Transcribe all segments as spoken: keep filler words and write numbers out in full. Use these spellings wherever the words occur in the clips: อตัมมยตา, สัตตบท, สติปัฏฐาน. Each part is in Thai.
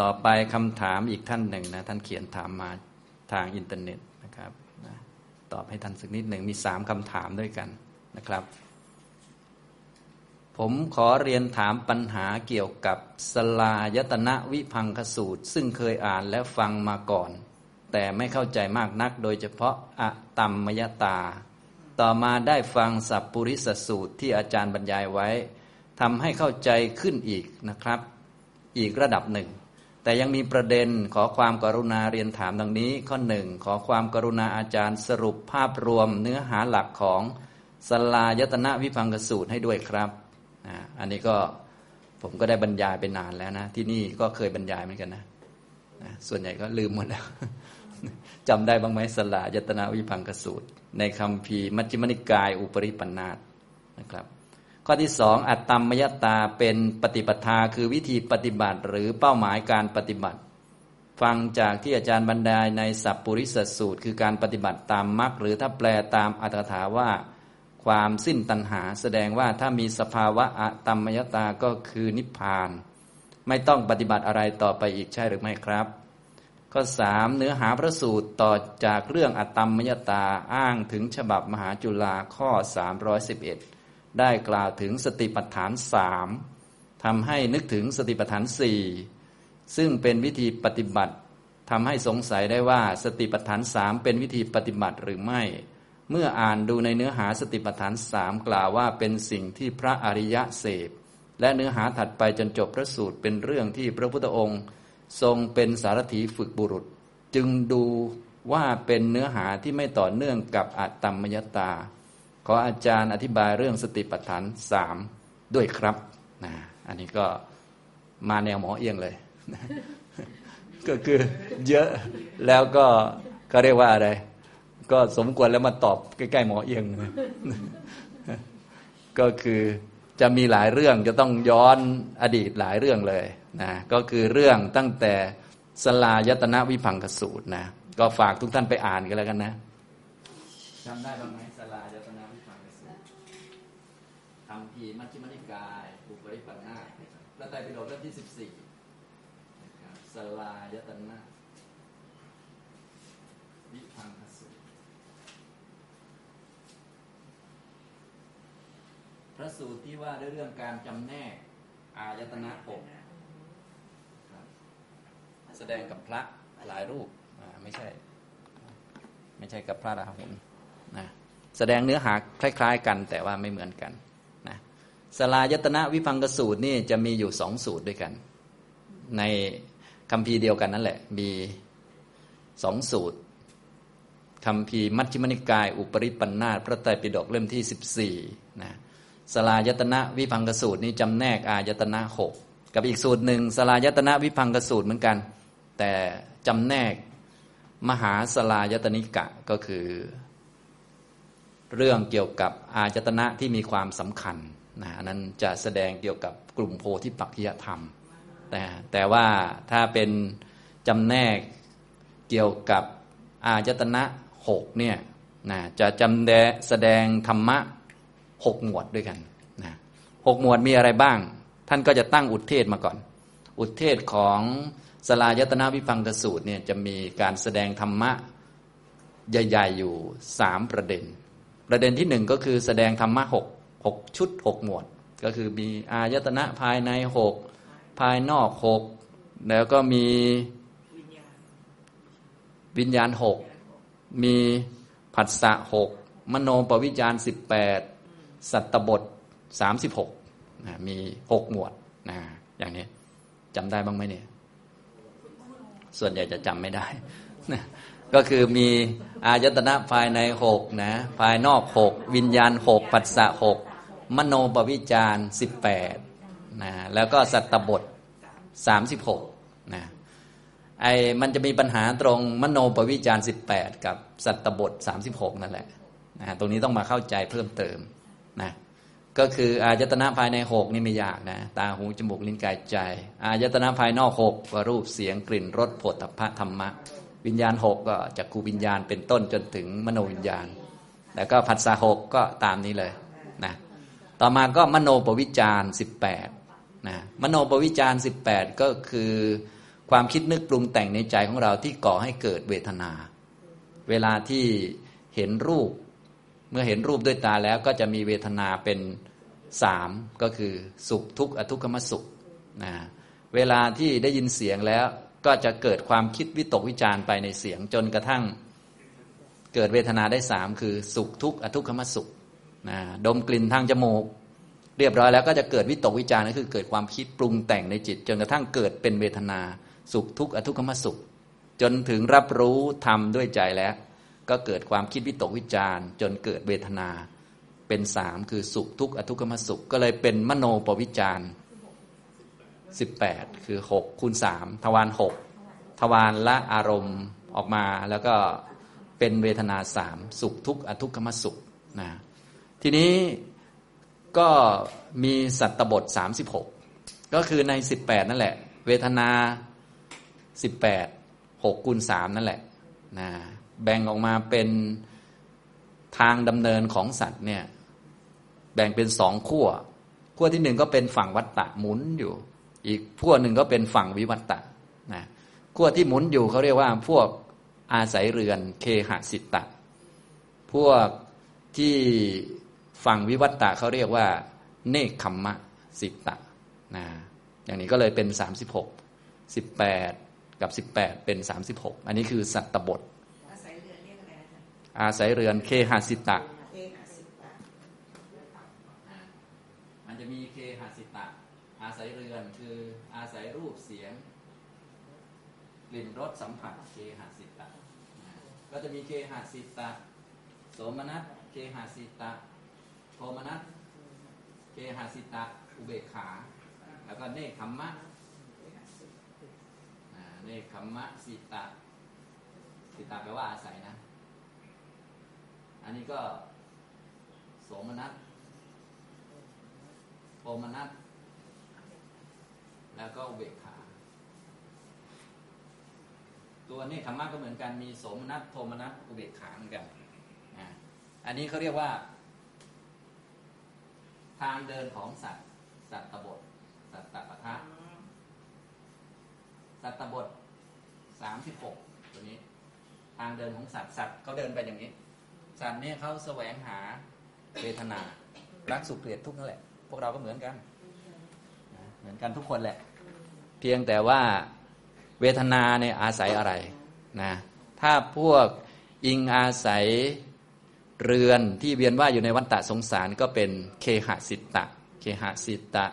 ต่อไปคำถามอีกท่านหนึ่งนะท่านเขียนถามมาทางอินเทอร์เน็ตนะครับนะตอบให้ท่านสักนิดหนึ่งมีสามคำถามด้วยกันนะครับผมขอเรียนถามปัญหาเกี่ยวกับสลายตนะวิภังคสูตรซึ่งเคยอ่านและฟังมาก่อนแต่ไม่เข้าใจมากนักโดยเฉพาะอตัมมยตาต่อมาได้ฟังสัพปุริสสูตรที่อาจารย์บรรยายไว้ทำให้เข้าใจขึ้นอีกนะครับอีกระดับหนึ่งแต่ยังมีประเด็นขอความกรุณาเรียนถามดังนี้ข้อหนึ่งขอความกรุณาอาจารย์สรุปภาพรวมเนื้อหาหลักของสลายตนะวิภังคสูตรให้ด้วยครับอันนี้ก็ผมก็ได้บรรยายไปนานแล้วนะที่นี่ก็เคยบรรยายเหมือนกันนะส่วนใหญ่ก็ลืมหมดแล้วจำได้บ้างไหมสลายตนะวิภังคสูตรในคัมภีร์มัชฌิมนิกายอุปริปันธาสนะครับข้อที่สองอัตตัมมยตาเป็นปฏิปทาคือวิธีปฏิบัติหรือเป้าหมายการปฏิบัติฟังจากที่อาจารย์บรรยายในสัพปุริสสูตรคือการปฏิบัติตามมรรคหรือถ้าแปลตามอรรถกถาว่าความสิ้นตัณหาแสดงว่าถ้ามีสภาวะอัตตัมมยตาก็คือนิพพานไม่ต้องปฏิบัติอะไรต่อไปอีกใช่หรือไม่ครับข้อสามเนื้อหาพระสูตรต่อจากเรื่องอัตตัมมยตาอ้างถึงฉบับมหาจุฬาข้อสามร้อยสิบเอ็ดได้กล่าวถึงสติปัฏฐานสามทำให้นึกถึงสติปัฏฐานสี่ซึ่งเป็นวิธีปฏิบัติทำให้สงสัยได้ว่าสติปัฏฐานสามเป็นวิธีปฏิบัติหรือไม่เมื่ออ่านดูในเนื้อหาสติปัฏฐานสามกล่าวว่าเป็นสิ่งที่พระอริยะเสพและเนื้อหาถัดไปจนจบพระสูตรเป็นเรื่องที่พระพุทธองค์ทรงเป็นสารถีฝึกบุรุษจึงดูว่าเป็นเนื้อหาที่ไม่ต่อเนื่องกับอัตตัมมยตาขออาจารย์อธิบายเรื่องสติปัฏฐานสามด้วยครับนะอันนี้ก็มาแนวหมอเอียงเลยก็คือเยอะแล้วก็เขาเรียกว่าอะไรก็สมควรแล้วมาตอบใกล้ๆหมอเอียงก็คือจะมีหลายเรื่องจะต้องย้อนอดีตหลายเรื่องเลยนะก็คือเรื่องตั้งแต่สลายตนะวิภังคสูตรนะก็ฝากทุกท่านไปอ่านกันแล้วกันนะจำได้บ้างไหมสลายตนะวิภังคสูตรธรรมพีมัชฌิมนิกายอุปริปันธาสพระไตรปิฎกเล่มที่สิบสี่สลายตนะวิภังคสูตรพระสูตรที่ว่าด้วยเรื่องการจำแนกอายตนะหกแสดงกับพระหลายรูปไม่ใช่ไม่ใช่กับพระราหุลนะแสดงเนื้อหาคล้ายๆกันแต่ว่าไม่เหมือนกันนะสลายตนะวิภังคสูตรนี่จะมีอยู่สองสูตรด้วยกันในคัมภีร์เดียวกันนั่นแหละมีสองสูตรคัมภีร์มัชฌิมนิกายอุปริปันธาสพระไตรปิฎกเล่มที่สิบสี่นะสลายตนะวิภังคสูตรนี่จำแนกอายตนะหกกับอีกสูตรหนึ่งสลายตนะวิภังคสูตรเหมือนกันแต่จำแนกมหาสลายตนิกะก็คือเรื่องเกี่ยวกับอายตนะที่มีความสำคัญนะนั้นจะแสดงเกี่ยวกับกลุ่มโพธิปักขิยธรรมแต่แต่ว่าถ้าเป็นจำแนกเกี่ยวกับอายตนะหกเนี่ยนะจะจำแดแสดงธรรมะหกหมวดด้วยกันนะหกหมวดมีอะไรบ้างท่านก็จะตั้งอุทเทศมาก่อนอุทเทศของสลายตนะวิภังคสูตรเนี่ยจะมีการแสดงธรรมะใหญ่ๆอยู่สามประเด็นประเด็นที่หนึ่งก็คือแสดงธรรมะหก หกชุดหกหมวดก็คือมีอายตนะภายในหกภายนอกหกแล้วก็มีวิญญาณหกมีผัสสะหกมโนปวิจารสิบแปดสัตตบทสามสิบหกนะมีหกหมวดนะอย่างนี้จำได้บ้างมั้ยเนี่ยส่วนใหญ่จะจำไม่ได้นะก็คือมีอายตนะภายในหกนะภายนอกหกวิญญาณหกปัสสะหกมโนปวิจารสิบแปดนะแล้วก็สัตตบทสามสิบหกนะไอ้มันจะมีปัญหาตรงมโนปวิจารสิบแปดกับสัตตบทสามสิบหกนั่นแหละนะตรงนี้ต้องมาเข้าใจเพิ่มเติมนะก็คืออายตนะภายในหกนี่ไม่ยากนะตาหูจมูกลิ้นกายใจอายตนะภายนอกหกว่ารูปเสียงกลิ่นรสโผฏฐัพพะธรรมะวิญญาณหกก็จักขุวิญญาณเป็นต้นจนถึงมโนวิญญาณแล้วก็ผัสสะหกก็ตามนี้เลยนะต่อมาก็มโนปวิจารสิบแปดนะมโนปวิจารสิบแปดก็คือ ความคิดนึกปรุงแต่งในใจของเราที่ก่อให้เกิดเวทนาเวลาที่เห็นรูปเมื่อเห็นรูปด้วยตาแล้วก็จะมีเวทนาเป็นสามก็คือสุขทุกข์อทุกขมสุขนะเวลาที่ได้ยินเสียงแล้วก็จะเกิดความคิดวิตกวิจารณ์ไปในเสียงจนกระทั่งเกิดเวทนาได้สามคือสุขทุกข์อทุกขมสุขนะดมกลิ่นทางจมูกเรียบร้อยแล้วก็จะเกิดวิตกวิจารณ์ก็คือเกิดความคิดปรุงแต่งในจิตจนกระทั่งเกิดเป็นเวทนาสุขทุกข์อทุกขมสุขจนถึงรับรู้ธรรมด้วยใจแล้วก็เกิดความคิดวิตกวิจารณ์จนเกิดเวทนาเป็นสามคือสุขทุกข์อทุกขมสุขก็เลยเป็นมโนปวิจารณ์สิบแปดคือหกคูณสามทวารหกทวารละอารมณ์ออกมาแล้วก็เป็นเวทนาสามสุขทุกข์อทุกขมสุขนะทีนี้ก็มีสัตตบทสามสิบหกก็คือในสิบแปดนั่นแหละเวทนาสิบแปด หกคูณสามนั่นแหละนะแบ่งออกมาเป็นทางดำเนินของสัตว์เนี่ยแบ่งเป็นสองขั้วขั้วที่หนึ่งก็เป็นฝั่งวัฏฏะหมุนอยู่อีกขั้วหนึ่งก็เป็นฝั่งวิวัฏฏะนะขั้วที่หมุนอยู่เขาเรียกว่าพวกอาศัยเรือนเคหสิตตะพวกที่ฝั่งวิวัฏฏะเขาเรียกว่าเนกขัมมะสิตตะนะอย่างนี้ก็เลยเป็นสามสิบหก สิบแปดกับสิบแปดเป็นสามสิบหกอันนี้คือสัตตบทอาศัยเรือนเรียกอะไรอาจารย์อาศัยเรือนเคหสิตตะมันจะมีเคหสิตตะอาศัยเรือนคืออาศัยรูปเสียงกลิ่นรสสัมผัสเคหสิตะก็จะมีเคหสิตะโสมนัสเคหสิตะโทมนัสเคหสิตะอุเบกขาแล้วก็เนกขัมมะเนกขัมมะสิตะสิตะแปลว่าอาศัยนะอันนี้ก็โสมนัสโทมนัสแล้วก็อุเบกขาตัวเนกขัมมะก็เหมือนกันมีโสมนัสโทมนัสอุเบกขาเหมือนกันนะอันนี้เขาเรียกว่าทางเดินของสัตว์สัตตบทสัตตปทะสัตตบทสามสิบหกตัวนี้ทางเดินของสัตว์สัตว์เขาเดินไปอย่างนี้สัตว์เนี่ยเขาแสวงหาเวทนารักสุขเกลียดทุกข์นั่นแหละพวกเราก็เหมือนกันเหมือนกันทุกคนแหละเพียงแต่ว่าเวทนาเนี่ยอาศัยอะไรนะถ้าพวกอิงอาศัยเรือนที่เวียนว่ายอยู่ในวัฏฏะสงสารก็เป็นเคหสิตะเคหสิตะ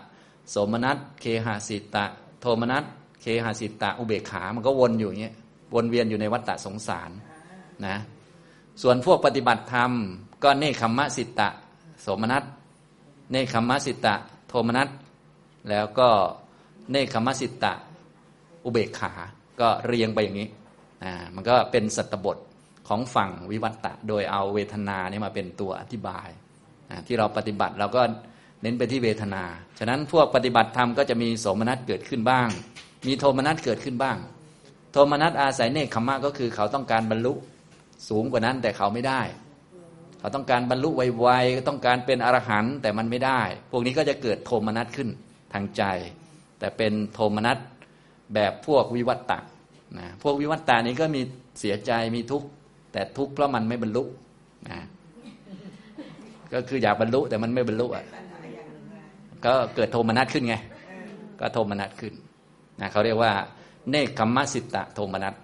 โสมนัสเคหสิตะโทมนัสเคหสิตะอุเบกขามันก็วนอยู่อย่างเงี้ยวนเวียนอยู่ในวัฏฏะสงสารนะส่วนพวกปฏิบัติธรรมก็เนคขมมะสิตะโสมนัสเนคขมมะสิตะโทมนัสแล้วก็เนคขมสิตะอุเบกขาก็เรียงไปอย่างนี้นะมันก็เป็นสัตตบทของฝั่งวิวัฏฏะโดยเอาเวทนานี่มาเป็นตัวอธิบายนะที่เราปฏิบัติเราก็เน้นไปที่เวทนาฉะนั้นพวกปฏิบัติธรรมก็จะมีโสมนัสเกิดขึ้นบ้างมีโทมนัสเกิดขึ้นบ้างโทมนัสอาศัยเนคขมะก็คือเขาต้องการบรรลุสูงกว่านั้นแต่เขาไม่ได้เขาต้องการบรรลุไวๆต้องการเป็นอรหันต์แต่มันไม่ได้พวกนี้ก็จะเกิดโทมนัสขึ้นทางใจแต่เป็นโทมนัสแบบพวกวิวัฏฏะนะพวกวิวัฏฏะนี้ก็มีเสียใจมีทุกข์แต่ทุกข์เพราะมันไม่บรรลุนะก็คืออยากบรรลุแต่มันไม่บรรลุอ่ะก็เกิดโทมนัสขึ้นไงก็โทมนัสขึ้นนะเขาเรียกว่าเนกขัมมะสิตะโทมนัส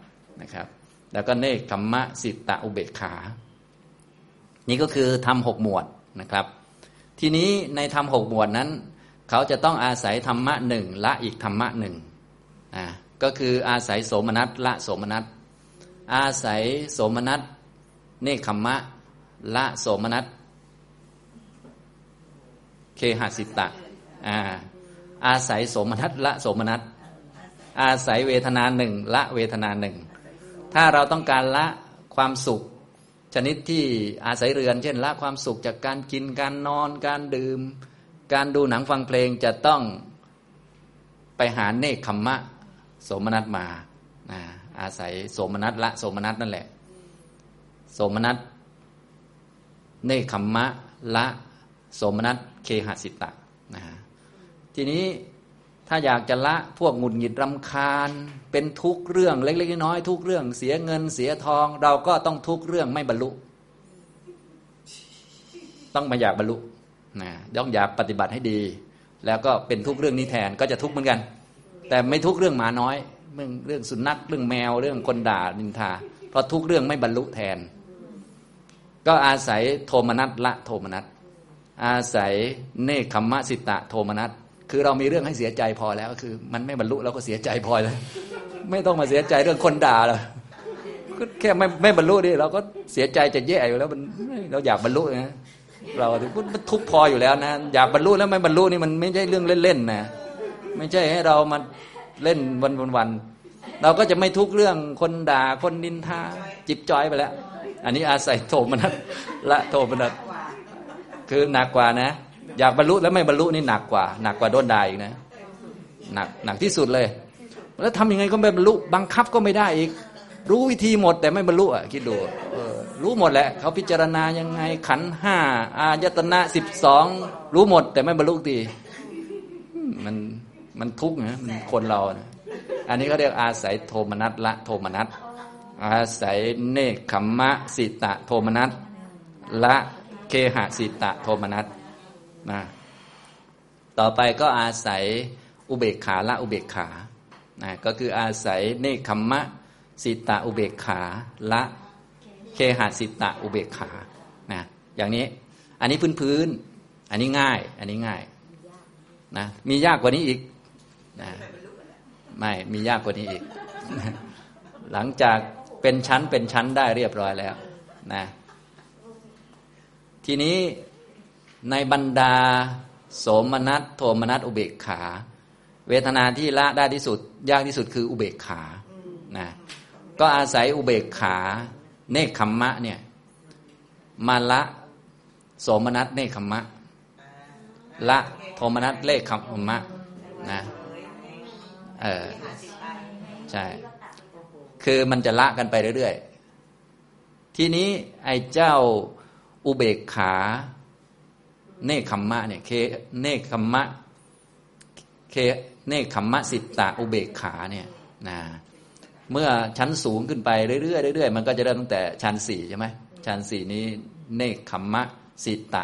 นะครับแล้วก็เนกขัมมะสิตะอุเบกขานี่ก็คือธรรมหกหมวดนะครับทีนี้ในธรรมหกหมวดนั้นเขาจะต้องอาศัยธรรมะหนึ่งละอีกธรรมะหนึ่งนะก็คืออาศัยโสมนัสละโสมนัสอาศัยโสมนัสเนคขมะละโสมนัสเคหสิตะอ่าอาศัยโสมนัสละโสมนัสอาศัยเวทนาหนึ่งละเวทนาหนึ่งถ้าเราต้องการละความสุขชนิดที่อาศัยเรือนเช่นละความสุขจากการกินการนอนการดื่มการดูหนังฟังเพลงจะต้องไปหาเนคขมมะโสมนัสมานะอาศัยโสมนัสละโสมนัสนั่นแหละโสมนัสเนคขมมะละโสมนัสเคหสิตะนะทีนี้ ถ้าอยากจะละพวกหงุดหงิดรำคาญเป็นทุกเรื่องเล็กๆน้อยๆทุกเรื่องเสียเงินเสียทองเราก็ต้องทุกเรื่องไม่บรรลุต้องมาอยากบรรลุนะต้องอยากปฏิบัติให้ดีแล้วก็เป็นทุกเรื่องนี้แทนก็จะทุกเหมือนกันแต่ไม่ทุกเรื่องหมาน้อยเรื่องเรื่องสุนัขเรื่องแมวเรื่องคนด่านินทาเพราะทุกเรื่องไม่บรรลุแทนก็อาศัยโทมนัสละโทมนัสอาศัยเนคขมมะสิตะโทมนัสคือเรามีเรื่องให้เสียใจพอแล้วคือมันไม่บรรลุเราก็เสียใจพอแล้วไม่ต้องมาเสียใจเรื่องคนด่าหรอกแค่ไม่ไม่บรรลุดิเราก็เสียใจจะแย่อยู่แล้วมันเราอยากบรรลุนะเรามันทุกข์พออยู่แล้วนะอยากบรรลุแล้วไม่บรรลุนี่มันไม่ใช่เรื่องเล่นๆนะไม่ใช่ให้เรามาเล่นวันๆเราก็จะไม่ทุกข์เรื่องคนด่าคนนินทาจิบจอยไปแล้วอันนี้อาศัยโทมนัสละโทมนัสคือหนักกว่านะอยากบรรลุแล้วไม่บรรลุนี่หนักกว่าหนักกว่าโดนด่าอีกนะหนักหนักที่สุดเลยแล้วทำยังไงก็ไม่บรรลุบังคับก็ไม่ได้อีกรู้วิธีหมดแต่ไม่บรรลุอ่ะคิดดูรู้หมดแหละเขาพิจารณายังไงขันธ์ห้าอายตนะสิบสองรู้หมดแต่ไม่บรรลุทีมันมันทุกข์นะมันคนเรานะอันนี้เขาเรียกอาศัยโทมนัสละโทมนัสอาศัยเนคขมมะสิตะโทมนัสละเคหะสิตะโทมนัสนะต่อไปก็อาศัยอุเบกขาละอุเบกขานะก็คืออาศัยเนคขมมะสิตะอุเบกขาละเคหะสิตะอุเบกขานะอย่างนี้อันนี้พื้นๆอันนี้ง่ายอันนี้ง่ายนะมียากกว่านี้อีกนะไม่มียากกว่านี้อีกหลังจากเป็นชั้นเป็นชั้นได้เรียบร้อยแล้วนะทีนี้ในบรรดาโสมนัสโทมนัสอุเบกขาเวทนาที่ละได้ที่สุดยากที่สุดคืออุเบกขานะก็อาศัยอุเบกขาเนคขมมะเนี่ยมาละโสมนัสเนคขมมะละโทมนัสเลขขมมะนะเออใช่คือมันจะละกันไปเรื่อยๆทีนี้ไอ้เจ้าอุเบกขาเนคขมมะเนี่ยเคเนคขมมะเคเนคขมมะสิตะอุเบกขาเนี่ยนะเมื่อชั้นสูงขึ้นไปเรื่อยๆเรื่อยๆมันก็จะเริ่มตั้งแต่ชั้นสี่ใช่ไหมชั้นสี่นี้เนคขมมะสิตะ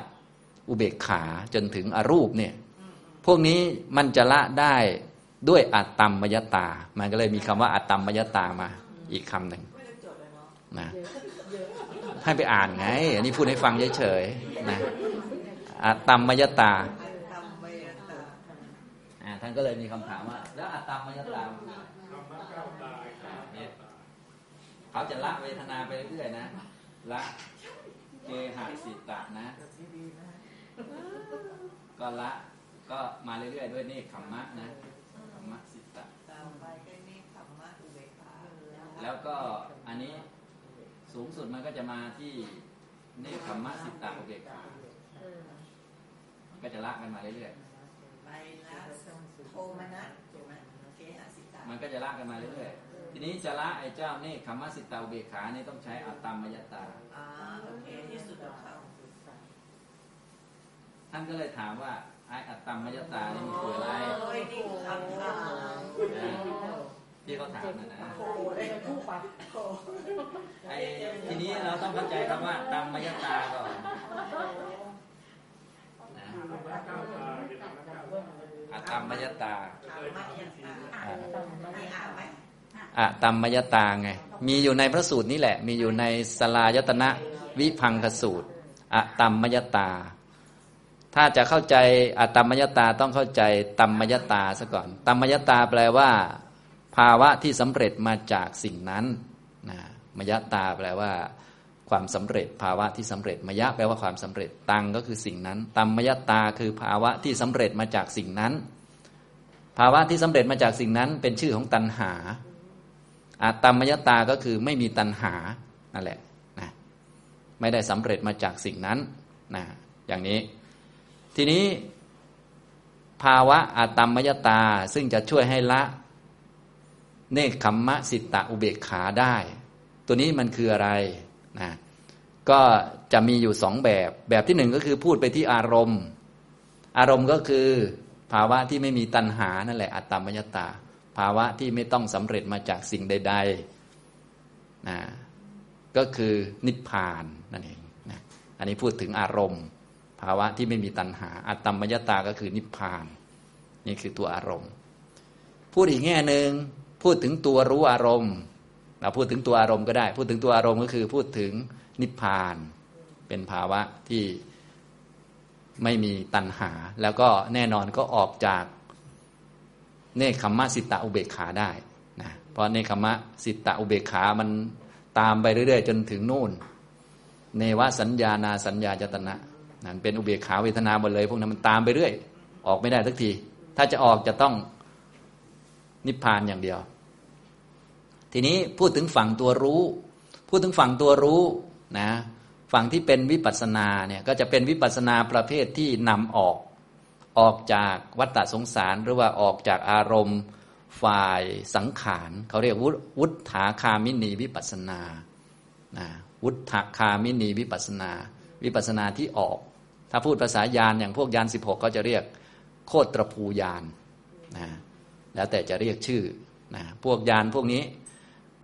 อุเบกขาจนถึงอรูปเนี่ยพวกนี้มันจะละได้ด้วยอัตตัมมยตามันก็เลยมีคำว่าอัตตัมมยตามาอีกคำหนึ่งนะให้ไปอ่านไงอันนี้พูดให้ฟังเฉยๆนะอัตตัมมยตาท่านก็เลยมีคำถามว่าแล้วอัตตัมมยตาเขาจะละเวทนาไปเรื่อยๆนะละเกหะสิตะนะก็ละก็มาเรื่อยๆด้วยเนคขมมะนะขมมะสิตะแล้วก็อันนี้สูงสุดมันก็จะมาที่เนคขมมะสิตะอุเบกขามันก็จะละกันมาเรื่อยๆไปละโทมนัสถูกมั้ยเกหะสิตะมันก็จะละกันมาเรื่อยๆทีนี้จะละไอ้เจ้าเนคขมมะสิตะอุเบกขานี่ต้องใช้อัตตัมมยตาอ่าโอเคที่สุดแล้วครับท่านก็เลยถามว่าไอ้อัตตัมมยตานี่มันคืออะไรที่เขาถามนะนะไอ้ทีนี้เราต้องเข้าใจคำว่าอัตตัมมยตาก่อนนะอัตตัมมยตาอัตตัมมยตาไงมีอยู่ในพระสูตรนี่แหละมีอยู่ในสลายตนะวิภังคสูตรอัตตัมมยตาถ้าจะเข้าใจอตัมมยตาต้องเข้าใจตัมมยตาซะก่อนตัมมยตาแปลว่าภาวะที่สำเร็จมาจากสิ่งนั้นนะมยตาแปลว่าความสำเร็จภาวะที่สำเร็จมยะแปลว่าความสำเร็จตังก็คือสิ่งนั้นตัมมยตาคือภาวะที่สำเร็จมาจากสิ่งนั้นภาวะที่สำเร็จมาจากสิ่งนั้นเป็นชื่อของตัณหาอตัมมยตาก็คือไม่มีตัณหานั่นแหละนะไม่ได้สำเร็จมาจากสิ่งนั้นนะอย่างนี้ทีนี้ภาวะอัตตัมมยตาซึ่งจะช่วยให้ละเนคขมมะสิตะอุเบกขาได้ตัวนี้มันคืออะไรนะก็จะมีอยู่สองแบบแบบที่หนึ่งก็คือพูดไปที่อารมณ์อารมณ์ก็คือ ภาวะที่ไม่มีตัณหานั่นแหละอัตตมยตาภาวะที่ไม่ต้องสำเร็จมาจากสิ่งใดๆนะก็คือนิพพานนั่นเองนะอันนี้พูดถึงอารมณ์ภาวะที่ไม่มีตัณหาอัตตมยตาก็คือนิพพานนี่คือตัวอารมณ์พูดอีกแง่นึงพูดถึงตัวรู้อารมณ์เราพูดถึงตัวอารมณ์ก็ได้พูดถึงตัวอารมณ์ก็คือพูดถึงนิพพานเป็นภาวะที่ไม่มีตัณหาแล้วก็แน่นอนก็ออกจากเนคขมมะสิตะอุเบกขาได้นะเพราะเนคขมมะสิตะอุเบกขามันตามไปเรื่อยๆจนถึงนู่นเนวสัญญานาสัญญายตนะนั่นเป็นอุเบกขาเวทนาหมดเลยพวกนั้นมันตามไปเรื่อยออกไม่ได้สักทีถ้าจะออกจะต้องนิพพานอย่างเดียวทีนี้พูดถึงฝั่งตัวรู้พูดถึงฝั่งตัวรู้นะฝั่งที่เป็นวิปัสสนาเนี่ยก็จะเป็นวิปัสสนาประเภทที่นำออกออกจากวัฏฏะสงสารหรือว่าออกจากอารมณ์ฝ่ายสังขารเขาเรียกวุฏฐาคามินีวิปัสสนานะวุฏฐาคามินีวิปัสสนาวิปัสสนาที่ออกถ้าพูดภาษาญาณอย่างพวกญาณสิบหกก็จะเรียกโคตรภูญาณนะแล้วแต่จะเรียกชื่อนะพวกญาณพวกนี้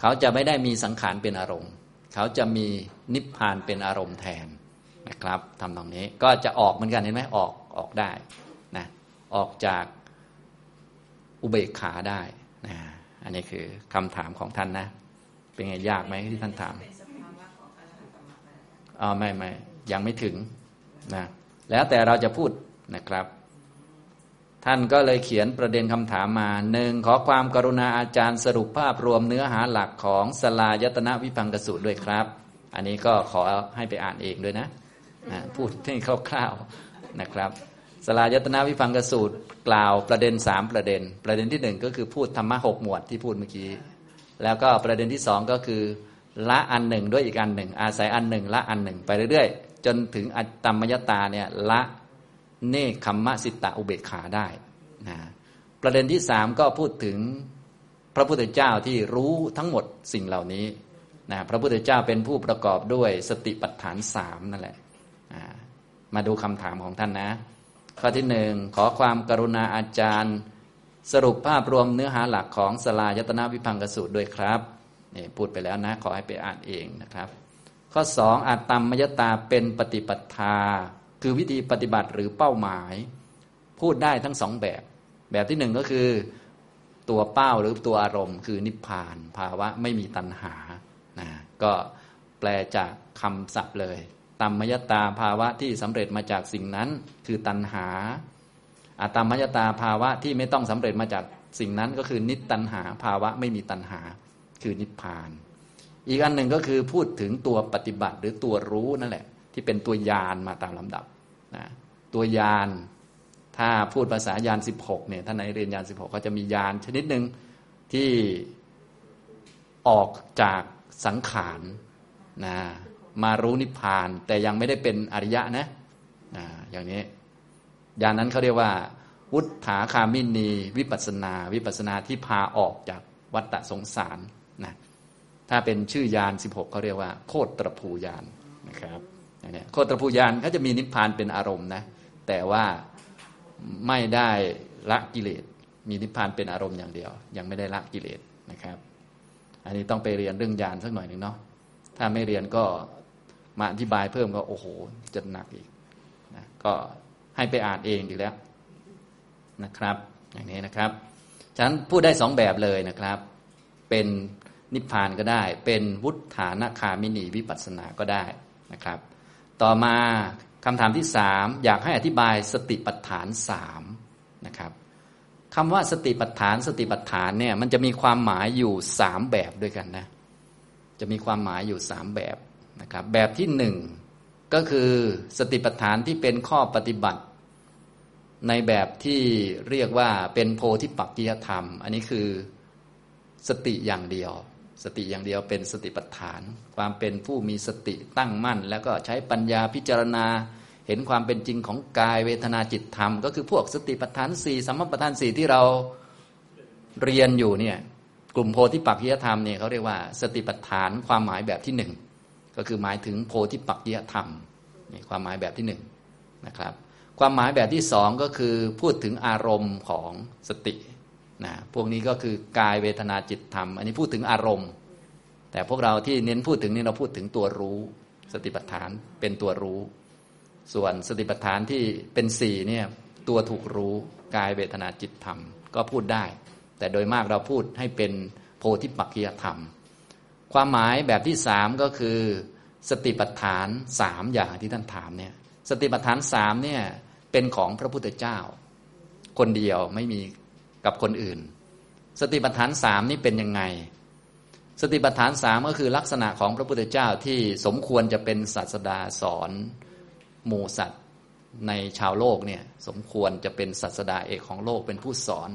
เขาจะไม่ได้มีสังขารเป็นอารมณ์เขาจะมีนิพพานเป็นอารมณ์แทนนะครับทำตรงนี้ก็จะออกเหมือนกันเห็นไหมออกออกได้นะออกจากอุเบกขาได้นะอันนี้คือคำถามของท่านนะเป็นไงยากไหมที่ท่านถามอ๋อไม่ไม่ยังไม่ถึงนะแล้วแต่เราจะพูดนะครับท่านก็เลยเขียนประเด็นคำถามมาหนึ่งขอความกรุณาอาจารย์สรุปภาพรวมเนื้อหาหลักของสลายตนะวิภังคสูตรด้วยครับอันนี้ก็ขอให้ไปอ่านเองด้วยนะพูดให้คร่าวๆนะครับสลายตนะวิภังคสูตรกล่าวประเด็นสามประเด็นประเด็นที่หนึ่งก็คือพูดธรรมะหกหมวดที่พูดเมื่อกี้แล้วก็ประเด็นที่สองก็คือละอันหนึ่งด้วยอีกอันหนึ่งอาศัยอันหนึ่งละอันหนึ่งไปเรื่อยๆจนถึงอัตตมยตาเนี่ยละเนคขมมะสิตะอุเบกขาได้นะประเด็นที่สามก็พูดถึงพระพุทธเจ้าที่รู้ทั้งหมดสิ่งเหล่านี้นะพระพุทธเจ้าเป็นผู้ประกอบด้วยสติปัฏฐานสามนั่นแหละนะมาดูคำถามของท่านนะข้อที่หนึ่งขอความกรุณาอาจารย์สรุปภาพรวมเนื้อหาหลักของสลายตนะวิภังคสูตรด้วยครับนี่พูดไปแล้วนะขอให้ไปอ่านเองนะครับข้อสองอัตตมยตาเป็นปฏิปทาคือวิธีปฏิบัติหรือเป้าหมายพูดได้ทั้งสองแบบแบบที่หนึ่งก็คือตัวเป้าหรือตัวอารมณ์คือนิพพานภาวะไม่มีตัณหานะก็แปลจากคำศัพท์เลยตัมมยตาภาวะที่สำเร็จมาจากสิ่งนั้นคือตัณหาอะตัมมยตาภาวะที่ไม่ต้องสำเร็จมาจากสิ่งนั้นก็คือนิตัณหาภาวะไม่มีตัณหาคือนิพพานอีกอันหนึ่งก็คือพูดถึงตัวปฏิบัติหรือตัวรู้นั่นแหละที่เป็นตัวญาณมาตามลำดับนะตัวญาณถ้าพูดภาษาญาณสิบหกเนี่ยท่านในเรียนญาณสิบหกก็จะมีญาณชนิดหนึ่งที่ออกจากสังขารนะมารู้นิพพานแต่ยังไม่ได้เป็นอริยะนะนะอย่างนี้ญาณนั้นเขาเรียกว่าวุฏฐาคามินีวิปัสสนาวิปัสสนาที่พาออกจากวัฏฏะสงสารนะถ้าเป็นชื่อญาณสิบหกเขาเรียกว่าโคตรภูญาณนะครับโคตรภูญาณเขาจะมีนิพพานเป็นอารมณ์นะแต่ว่าไม่ได้ละกิเลสมีนิพพานเป็นอารมณ์อย่างเดียวยังไม่ได้ละกิเลสนะครับอันนี้ต้องไปเรียนเรื่องญาณสักหน่อยนึงเนาะถ้าไม่เรียนก็มาอธิบายเพิ่มก็โอ้โหจะหนักอีกนะก็ให้ไปอ่านเองอยู่แล้วนะครับอย่างนี้นะครับฉะนั้นพูดได้สองแบบเลยนะครับเป็นนิพพานก็ได้เป็นวุฏฐานคามินีวิปัสสนาก็ได้นะครับต่อมาคำถามที่สามอยากให้อธิบายสติปัฏฐานสามนะครับคำว่าสติปัฏฐานสติปัฏฐานเนี่ยมันจะมีความหมายอยู่สามแบบด้วยกันนะจะมีความหมายอยู่สามแบบนะครับแบบที่หนึ่งก็คือสติปัฏฐานที่เป็นข้อปฏิบัติในแบบที่เรียกว่าเป็นโพธิปักขิยธรรมอันนี้คือสติอย่างเดียวสติอย่างเดียวเป็นสติปัฏฐานความเป็นผู้มีสติตั้งมั่นแล้วก็ใช้ปัญญาพิจารณาเห็นความเป็นจริงของกายเวทนาจิตธรรมก็คือพวกสติปัฏฐานสี่สัมมัปปทานสี่ที่เราเรียนอยู่เนี่ยกลุ่มโพธิปักขิยธรรมเนี่ยเขาเรียกว่าสติปัฏฐานความหมายแบบที่หนึ่งก็คือหมายถึงโพธิปักขิยธรรมนี่ความหมายแบบที่หนึ่งนะครับ ความหมายแบบที่สองก็คือพูดถึงอารมณ์ของสตินะพวกนี้ก็คือกายเวทนาจิตธรรมอันนี้พูดถึงอารมณ์แต่พวกเราที่เน้นพูดถึงนี่เราพูดถึงตัวรู้สติปัฏฐานเป็นตัวรู้ส่วนสติปัฏฐานที่เป็นสี่เนี่ยตัวถูกรู้กายเวทนาจิตธรรมก็พูดได้แต่โดยมากเราพูดให้เป็นโพธิปักขิยธรรมความหมายแบบที่สามก็คือสติปัฏฐานสามอย่างที่ท่านถามเนี่ยสติปัฏฐานสามเนี่ยเป็นของพระพุทธเจ้าคนเดียวไม่มีกับคนอื่นสติปัฏฐานสามนี่เป็นยังไงสติปัฏฐานสามก็คือลักษณะของพระพุทธเจ้าที่สมควรจะเป็นศาสดาสอนหมู่สัตว์ในชาวโลกเนี่ยสมควรจะเป็นศาสดาเอกของโลกเป็นผู้สอน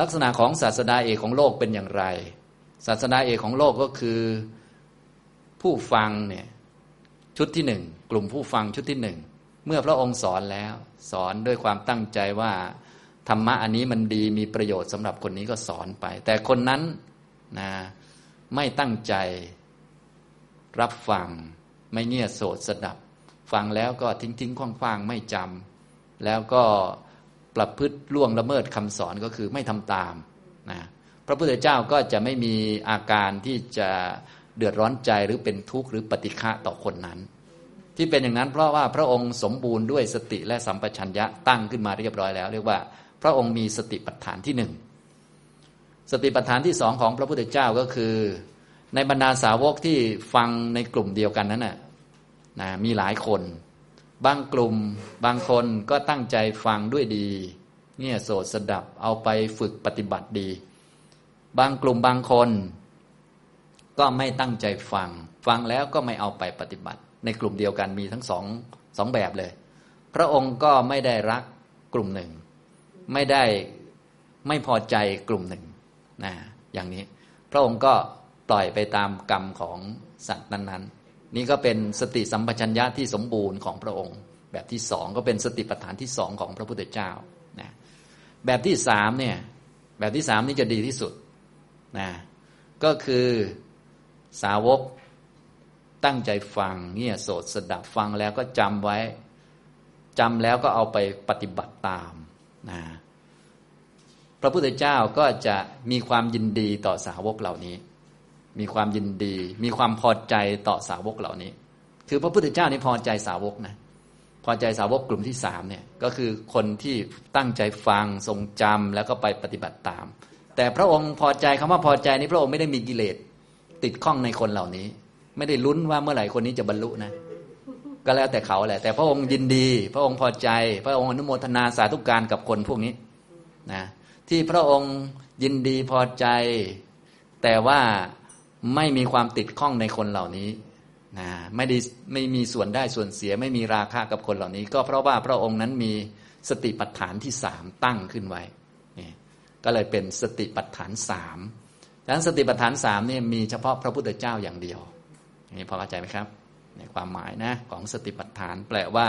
ลักษณะของศาสดาเอกของโลกเป็นอย่างไรศาสดาเอกของโลกก็คือผู้ฟังเนี่ยชุดที่หนึ่งกลุ่มผู้ฟังชุดที่หนึ่งเมื่อพระองค์สอนแล้วสอนด้วยความตั้งใจว่าธรรมะอันนี้มันดีมีประโยชน์สำหรับคนนี้ก็สอนไปแต่คนนั้นนะไม่ตั้งใจรับฟังไม่เงี่ยโสตสดับฟังแล้วก็ทิ้งทิ้งคว่างคว่างไม่จำแล้วก็ประพฤติล่วงละเมิดคำสอนก็คือไม่ทำตามนะพระพุทธเจ้าก็จะไม่มีอาการที่จะเดือดร้อนใจหรือเป็นทุกข์หรือปฏิฆะต่อคนนั้นที่เป็นอย่างนั้นเพราะว่าพระองค์สมบูรณ์ด้วยสติและสัมปชัญญะตั้งขึ้นมาเรียบร้อยแล้วเรียกว่าพระองค์มีสติปัฏฐานที่หนึ่งสติปัฏฐานที่สองของพระพุทธเจ้าก็คือในบรรดาสาวกที่ฟังในกลุ่มเดียวกันนั้นน่ะนะมีหลายคนบางกลุ่มบางคนก็ตั้งใจฟังด้วยดีเนี่ยโสดสดับเอาไปฝึกปฏิบัติดีบางกลุ่มบางคนก็ไม่ตั้งใจฟังฟังแล้วก็ไม่เอาไปปฏิบัติในกลุ่มเดียวกันมีทั้งสองสองแบบเลยพระองค์ก็ไม่ได้รักกลุ่มหนึ่งไม่ได้ไม่พอใจกลุ่มหนึ่งนะอย่างนี้พระองค์ก็ปล่อยไปตามกรรมของสัตว์นั้นๆ น, นี่ก็เป็นสติสัมปชัญญะที่สมบูรณ์ของพระองค์แบบที่สองก็เป็นสติปัฏฐานที่สองของพระพุทธเจ้านะแบบที่สามเนี่ยแบบที่สามนี่จะดีที่สุดนะก็คือสาวกตั้งใจฟังเงี่ยโสตสดับฟังแล้วก็จำไว้จำแล้วก็เอาไปปฏิบัติตามนะพระพุทธเจ้าก็จะมีความยินดีต่อสาวกเหล่านี้มีความยินดีมีความพอใจต่อสาวกเหล่านี้คือพระพุทธเจ้านี่พอใจสาวกนะพอใจสาวกกลุ่มที่สามเนี่ยก็คือคนที่ตั้งใจฟังทรงจำแล้วก็ไปปฏิบัติตามแต่พระองค์พอใจคำว่าพอใจนี้พระองค์ไม่ได้มีกิเลสติดข้องในคนเหล่านี้ไม่ได้ลุ้นว่าเมื่อไหร่คนนี้จะบรรลุนะก็แล้วแต่เขาแหละแต่พระองค์ยินดีพระองค์พอใจพระองค์อนุโมทนาสาธุการกับคนพวกนี้นะที่พระองค์ยินดีพอใจแต่ว่าไม่มีความติดข้องในคนเหล่านี้นะไม่ได้ไม่มีส่วนได้ส่วนเสียไม่มีราคะกับคนเหล่านี้ก็เพราะว่าพระองค์นั้นมีสติปัฏฐานที่สามตั้งขึ้นไว้นี่ก็เลยเป็นสติปัฏฐานสามดังนั้นสติปัฏฐานสามเนี่ยมีเฉพาะพระพุทธเจ้าอย่างเดียวนี่พอเข้าใจไหมครับในความหมายนะของสติปัฏฐานแปลว่า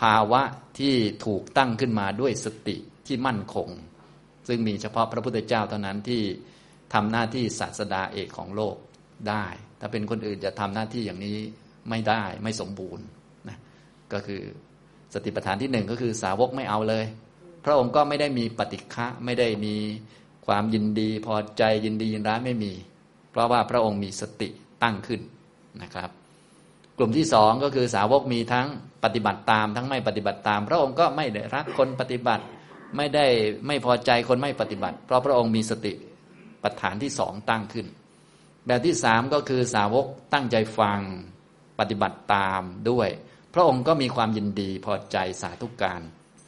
ภาวะที่ถูกตั้งขึ้นมาด้วยสติที่มั่นคงซึ่งมีเฉพาะพระพุทธเจ้าเท่านั้นที่ทำหน้าที่ศาสดาเอกของโลกได้ถ้าเป็นคนอื่นจะทำหน้าที่อย่างนี้ไม่ได้ไม่สมบูรณ์นะก็คือสติปัฏฐานที่หนึ่งก็คือสาวกไม่เอาเลยพระองค์ก็ไม่ได้มีปฏิฆะไม่ได้มีความยินดีพอใจยินดียินร้ายไม่มีเพราะว่าพระองค์มีสติตั้งขึ้นนะครับกลุ่มที่สองก็คือสาวกมีทั้งปฏิบัติตามทั้งไม่ปฏิบัติตามพระองค์ก็ไม่ได้รักคนปฏิบัติไม่ได้ไม่พอใจคนไม่ปฏิบัติเพราะพระองค์มีสติปัฏฐานที่สองตั้งขึ้นแบบที่สามก็คือสาวกตั้งใจฟังปฏิบัติตามด้วยพระองค์ก็มีความยินดีพอใจสาธุการ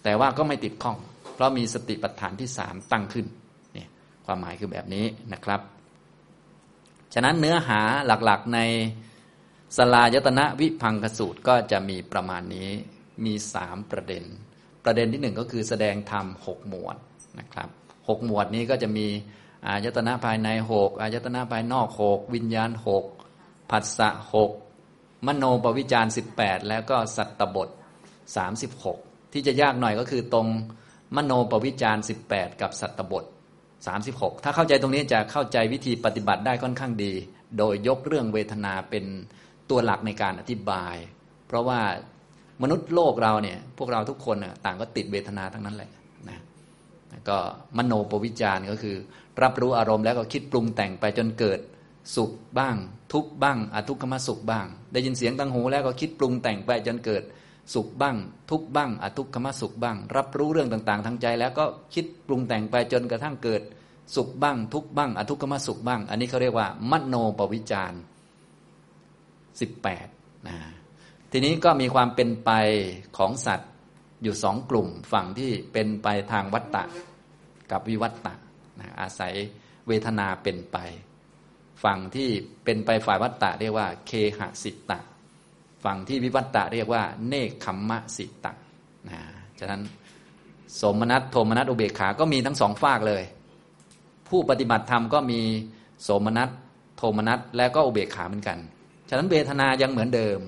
แต่ว่าก็ไม่ติดข้องเพราะมีสติปัฏฐานที่สามตั้งขึ้นเนี่ยความหมายคือแบบนี้นะครับฉะนั้นเนื้อหาหลักๆในสลายตนะวิภังคสูตรก็จะมีประมาณนี้มีสามประเด็นประเด็นที่หนึ่งก็คือแสดงธรรมหกหมวดนะครับหกหมวดนี้ก็จะมีอายตนะภายในหกอายตนะภายนอกหกวิญญาณหกผัสสะหกมโนปวิจารสิบแปดแล้วก็สัตตบทสามสิบหกที่จะยากหน่อยก็คือตรงมโนปวิจารสิบแปดกับสัตตบทสามสิบหกถ้าเข้าใจตรงนี้จะเข้าใจวิธีปฏิบัติได้ค่อนข้างดีโดยยกเรื่องเวทนาเป็นตัวหลักในการอธิบายเพราะว่า มนุษย์โลกเราเนี่ยพวกเราทุกคนต่างก็ติดเวทนาทั้งนั้นแหละนะก็มโนปวิจารณ์ก็คือรับรู้อารมณ์แล้วก็คิดปรุงแต่งไปจนเกิดสุขบ้างทุกข์บ้างอทุกขมสุขบ้างได้ยินเสียงทางหูแล้วก็คิดปรุงแต่งไปจนเกิดสุขบ้างทุกข์บ้างอทุกขมสุขบ้างรับรู้เรื่องต่างๆทางใจแล้วก็คิดปรุงแต่งไปจนกระทั่งเกิดสุขบ้างทุกข์บ้างอทุกขมสุขบ้างอันนี้เขาเรียกว่ามโนปวิจารณ์สิบแปดนะทีนี้ก็มีความเป็นไปของสัตว์อยู่สองกลุ่มฝั่งที่เป็นไปทางวัฏฏะกับวิวัฏฏะนะอาศัยเวทนาเป็นไปฝั่งที่เป็นไปฝ่ายวัฏฏะเรียกว่าเคหสิตะฝั่งที่วิวัฏฏะเรียกว่าเนกขัมมะสิตะนะฉะนั้นสมนัตโทมนัสอุเบกขาก็มีทั้งสองฝากเลยผู้ปฏิบัติธรรมก็มีโสมนัสโทมนัสและก็อุเบกขาเหมือนกันฉะนั้นเวทนายังเหมือนเดิม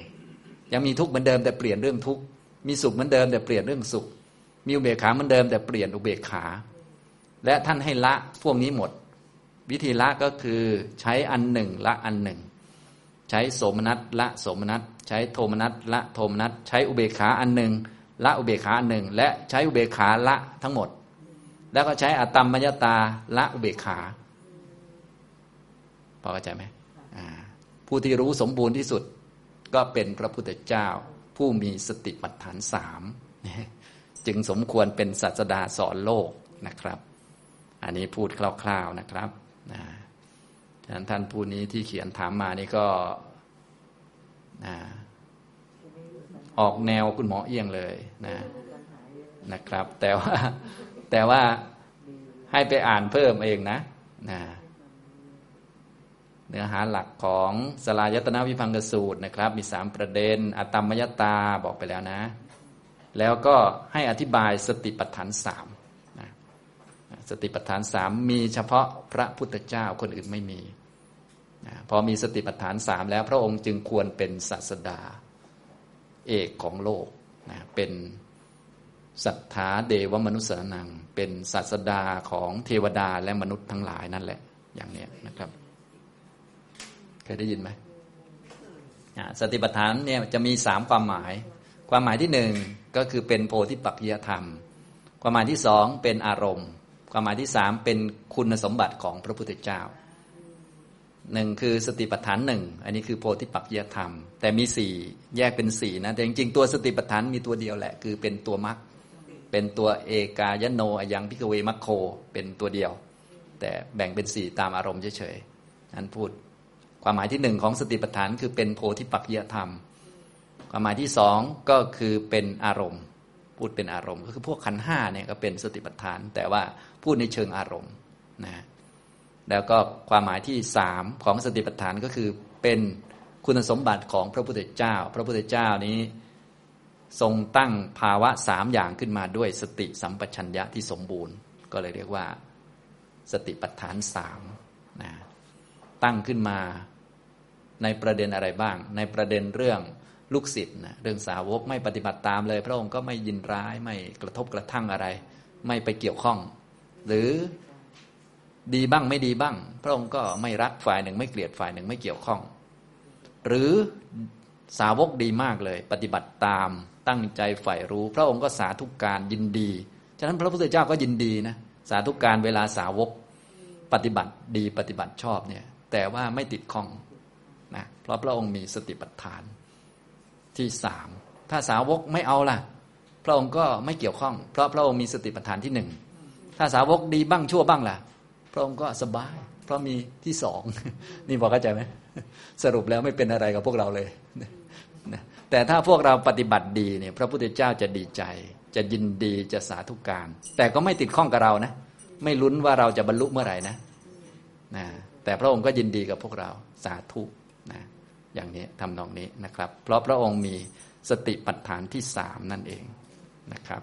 ยังมีทุกข์เหมือนเดิมแต่เปลี่ยนเรื่องทุกข์มีสุขเหมือนเดิมแต่เปลี่ยนเรื่องสุขมีอุเบกขาเหมือนเดิมแต่เปลี่ยนอุเบกขาและท่านให้ละพวกนี้หมดวิธีละก็คือใช้อันหนึ่งละอันหนึ่งใช้โสมนัสละโสมนัสใช้โทมนัสละโทมนัสใช้อุเบกขาอันหนึ่งละอุเบกขาอันหนึ่งและใช้อุเบกขาละทั้งหมดแล้วก็ใช้อตัมมยตาละอุเบกขาพอเข้าใจไหมผู้ที่รู้สมบูรณ์ที่สุดก็เป็นพระพุทธเจ้าผู้มีสติปัฏฐานสามจึงสมควรเป็นศาสดาสอนโลกนะครับอันนี้พูดคร่าวๆนะครับนะฉะนั้นท่านผู้นี้ที่เขียนถามมานี่ก็นะออกแนวคุณหมอเอียงเลยนะนะครับแต่ว่าแต่ว่าให้ไปอ่านเพิ่มเองนะนะเนื้อหาหลักของสลายตนะวิภังคสูตรนะครับมีสามประเด็นอตัมมยตาบอกไปแล้วนะแล้วก็ให้อธิบายสติปัฏฐานสามนะสติปัฏฐานสามมีเฉพาะพระพุทธเจ้าคนอื่นไม่มีนะพอมีสติปัฏฐานสามแล้วพระองค์จึงควรเป็นศาสดาเอกของโลกนะเป็นสัทธาเดวมนุสสนังเป็นศาสดาของเทวดาและมนุษย์ทั้งหลายนั่นแหละอย่างนี้นะครับเคยได้ยินไหมสติปัฏฐานเนี่ยจะมีสามความหมายความหมายที่หนึ่งก็คือเป็นโพธิปักขิยธรรมความหมายที่สองเป็นอารมณ์ความหมายที่สามเป็นคุณสมบัติของพระพุทธเจ้าหนึ่งคือสติปัฏฐานหนึ่งอันนี้คือโพธิปักขิยธรรมแต่มีสี่แยกเป็นสี่นะแต่จริงๆตัวสติปัฏฐานมีตัวเดียวแหละคือเป็นตัวมรรคเป็นตัวเอกายโนอยังภิกขเวมัคโคเป็นตัวเดียวแต่แบ่งเป็นสี่ตามอารมณ์เฉยๆนั้นพูดความหมายที่หนึ่งของสติปัฏฐานคือเป็นโพธิปักขิยธรรมความหมายที่สองก็คือเป็นอารมณ์พูดเป็นอารมณ์ก็คือพวกขันธ์ห้าเนี่ยก็เป็นสติปัฏฐานแต่ว่าพูดในเชิงอารมณ์นะแล้วก็ความหมายที่สามของสติปัฏฐานก็คือเป็นคุณสมบัติของพระพุทธเจ้าพระพุทธเจ้านี้ทรงตั้งภาวะสามอย่างขึ้นมาด้วยสติสัมปชัญญะที่สมบูรณ์ก็เลยเรียกว่าสติปัฏฐานสามนะตั้งขึ้นมาในประเด็นอะไรบ้างในประเด็นเรื่องลูกศิษย์นะเรื่องสาวกไม่ปฏิบัติตามเลยพระองค์ก็ไม่ยินร้ายไม่กระทบกระทั่งอะไรไม่ไปเกี่ยวข้องหรือดีบ้างไม่ดีบ้างพระองค์ก็ไม่รักฝ่ายหนึ่งไม่เกลียดฝ่ายหนึ่งไม่เกี่ยวข้องหรือสาวกดีมากเลยปฏิบัติตามตั้งใจใฝ่รู้พระองค์ก็สาธุการยินดีฉะนั้นพระพุทธเจ้าก็ยินดีนะสาธุการเวลาสาวกปฏิบัติดีปฏิบัติชอบเนี่ยแต่ว่าไม่ติดข้องนะเพราะพระองค์มีสติปัฏฐานที่สามถ้าสาวกไม่เอาล่ะพระองค์ก็ไม่เกี่ยวข้องเพราะพระองค์มีสติปัฏฐานที่หนึ่งถ้าสาวกดีบ้างชั่วบ้างล่ะพระองค์ก็สบายเพราะมีที่สองนี่พอเข้าใจไหมสรุปแล้วไม่เป็นอะไรกับพวกเราเลยแต่ถ้าพวกเราปฏิบัติดีเนี่ยพระพุทธเจ้าจะดีใจจะยินดีจะสาธุการแต่ก็ไม่ติดข้องกับเรานะไม่ลุ้นว่าเราจะบรรลุเมื่อไหร่นะนะแต่พระองค์ก็ยินดีกับพวกเราสาธุนะอย่างนี้ทำนองนี้นะครับเพราะพระองค์มีสติปัฏฐานที่สามนั่นเองนะครับ